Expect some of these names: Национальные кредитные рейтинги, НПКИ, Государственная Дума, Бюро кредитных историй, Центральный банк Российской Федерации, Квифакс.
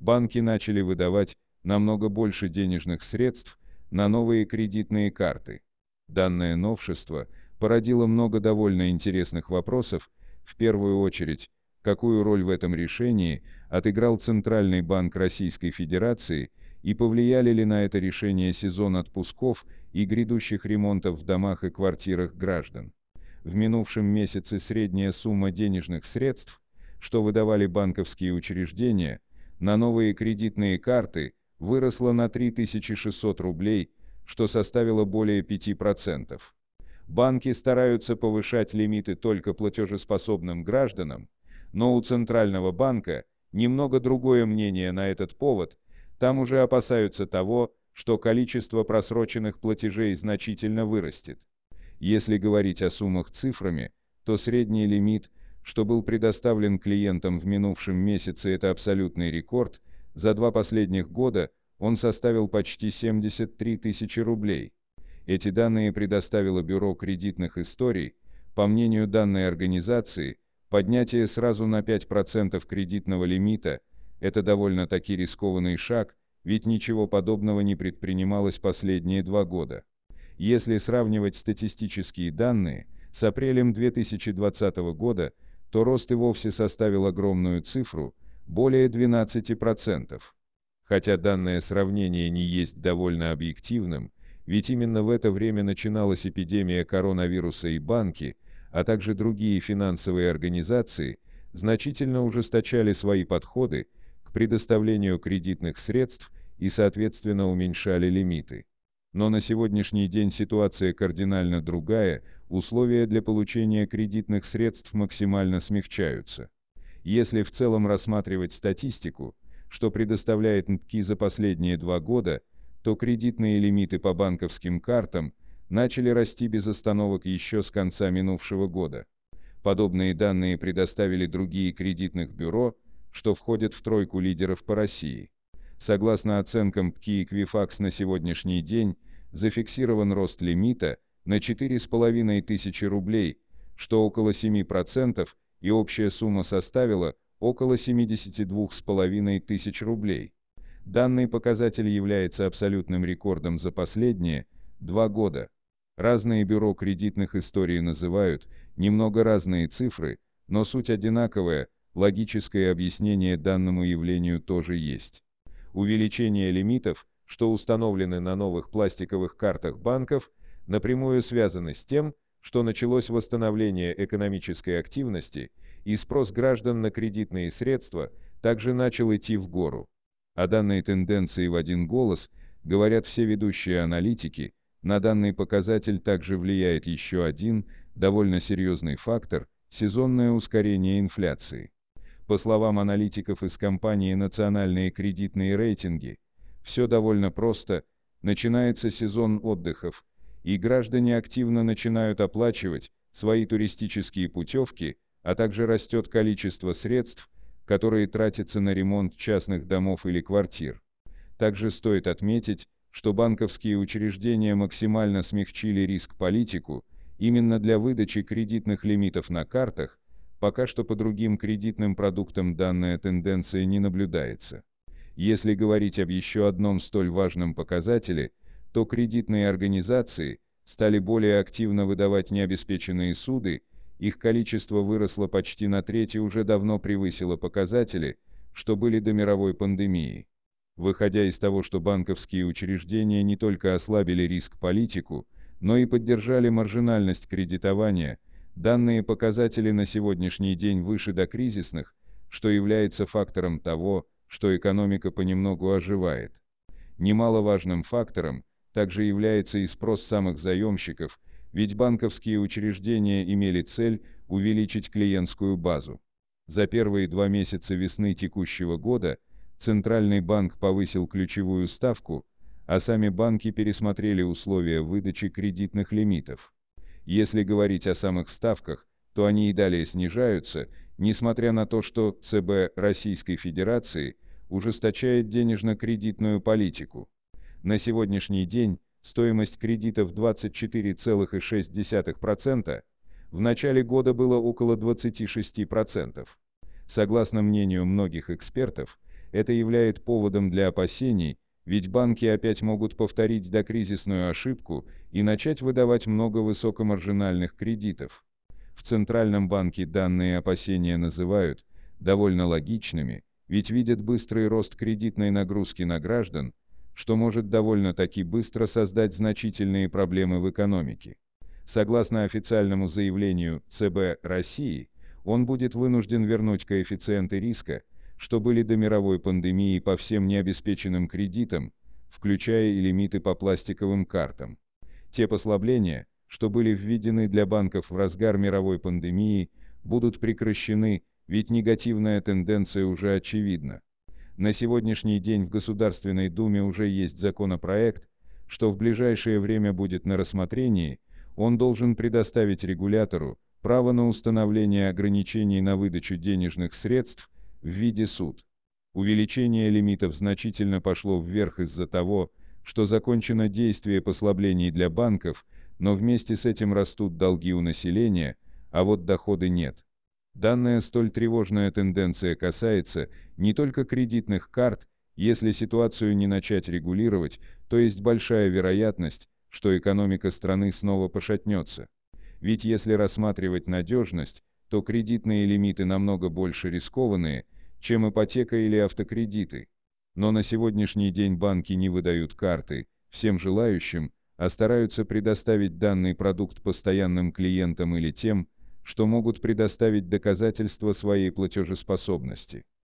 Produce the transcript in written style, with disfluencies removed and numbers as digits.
банки начали выдавать намного больше денежных средств на новые кредитные карты. Данное новшество породило много довольно интересных вопросов, в первую очередь, какую роль в этом решении отыграл Центральный банк Российской Федерации и повлияли ли на это решение сезон отпусков и грядущих ремонтов в домах и квартирах граждан. В минувшем месяце средняя сумма денежных средств, что выдавали банковские учреждения, на новые кредитные карты выросла на 3600 рублей, что составило более 5%. Банки стараются повышать лимиты только платежеспособным гражданам, но у Центрального банка немного другое мнение на этот повод, там уже опасаются того, что количество просроченных платежей значительно вырастет. Если говорить о суммах цифрами, то средний лимит, что был предоставлен клиентам в минувшем месяце, это абсолютный рекорд, за два последних года он составил почти 73 тысячи рублей. Эти данные предоставило Бюро кредитных историй. По мнению данной организации, поднятие сразу на 5% кредитного лимита – это довольно-таки рискованный шаг, ведь ничего подобного не предпринималось последние 2 года. Если сравнивать статистические данные с апрелем 2020 года, то рост и вовсе составил огромную цифру – более 12%. Хотя данное сравнение не есть довольно объективным, ведь именно в это время начиналась эпидемия коронавируса и банки, а также другие финансовые организации, значительно ужесточали свои подходы к предоставлению кредитных средств и, соответственно, уменьшали лимиты. Но на сегодняшний день ситуация кардинально другая, условия для получения кредитных средств максимально смягчаются. Если в целом рассматривать статистику, что предоставляет НПКИ за последние 2 года, то кредитные лимиты по банковским картам начали расти без остановок еще с конца минувшего года. Подобные данные предоставили другие кредитных бюро, что входят в тройку лидеров по России. Согласно оценкам НПКИ и Квифакс, на сегодняшний день зафиксирован рост лимита на 4,5 тысячи рублей, что около 7%, и общая сумма составила около 72,5 тысяч рублей. Данный показатель является абсолютным рекордом за последние 2 года. Разные бюро кредитных историй называют немного разные цифры, но суть одинаковая, логическое объяснение данному явлению тоже есть. Увеличение лимитов, что установлены на новых пластиковых картах банков, напрямую связано с тем, что началось восстановление экономической активности, и спрос граждан на кредитные средства также начал идти в гору. О данной тенденции в один голос говорят все ведущие аналитики. На данный показатель также влияет еще один, довольно серьезный фактор – сезонное ускорение инфляции. По словам аналитиков из компании «Национальные кредитные рейтинги», все довольно просто, начинается сезон отдыхов, и граждане активно начинают оплачивать свои туристические путевки, а также растет количество средств, которые тратятся на ремонт частных домов или квартир. Также стоит отметить, что банковские учреждения максимально смягчили риск-политику именно для выдачи кредитных лимитов на картах, пока что по другим кредитным продуктам данная тенденция не наблюдается. Если говорить об еще одном столь важном показателе, то кредитные организации стали более активно выдавать необеспеченные суды, их количество выросло почти на треть и уже давно превысило показатели, что были до мировой пандемии. Выходя из того, что банковские учреждения не только ослабили риск-политику, но и поддержали маржинальность кредитования, данные показатели на сегодняшний день выше докризисных, что является фактором того, что экономика понемногу оживает. Немаловажным фактором также является и спрос самых заемщиков, ведь банковские учреждения имели цель увеличить клиентскую базу. За первые 2 месяца весны текущего года Центральный банк повысил ключевую ставку, а сами банки пересмотрели условия выдачи кредитных лимитов. Если говорить о самых ставках, то они и далее снижаются, несмотря на то, что ЦБ Российской Федерации ужесточает денежно-кредитную политику. На сегодняшний день стоимость кредитов 24,6%, в начале года было около 26%. Согласно мнению многих экспертов, Это является поводом для опасений, ведь банки опять могут повторить докризисную ошибку и начать выдавать много высокомаржинальных кредитов. В Центральном банке данные опасения называют довольно логичными, ведь видят быстрый рост кредитной нагрузки на граждан, что может довольно-таки быстро создать значительные проблемы в экономике. Согласно официальному заявлению ЦБ России, он будет вынужден вернуть коэффициенты риска, что были до мировой пандемии по всем необеспеченным кредитам, включая и лимиты по пластиковым картам. Те послабления, что были введены для банков в разгар мировой пандемии, будут прекращены, ведь негативная тенденция уже очевидна. На сегодняшний день в Государственной Думе уже есть законопроект, что в ближайшее время будет на рассмотрении. Он должен предоставить регулятору право на установление ограничений на выдачу денежных средств в виде суд. Увеличение лимитов значительно пошло вверх из-за того, что закончено действие послаблений для банков, но вместе с этим растут долги у населения, а вот доходы нет. Данная столь тревожная тенденция касается не только кредитных карт. Если ситуацию не начать регулировать, то есть большая вероятность, что экономика страны снова пошатнется. Ведь если рассматривать надежность, то кредитные лимиты намного больше рискованные, чем ипотека или автокредиты. Но на сегодняшний день банки не выдают карты всем желающим, а стараются предоставить данный продукт постоянным клиентам или тем, что могут предоставить доказательства своей платежеспособности.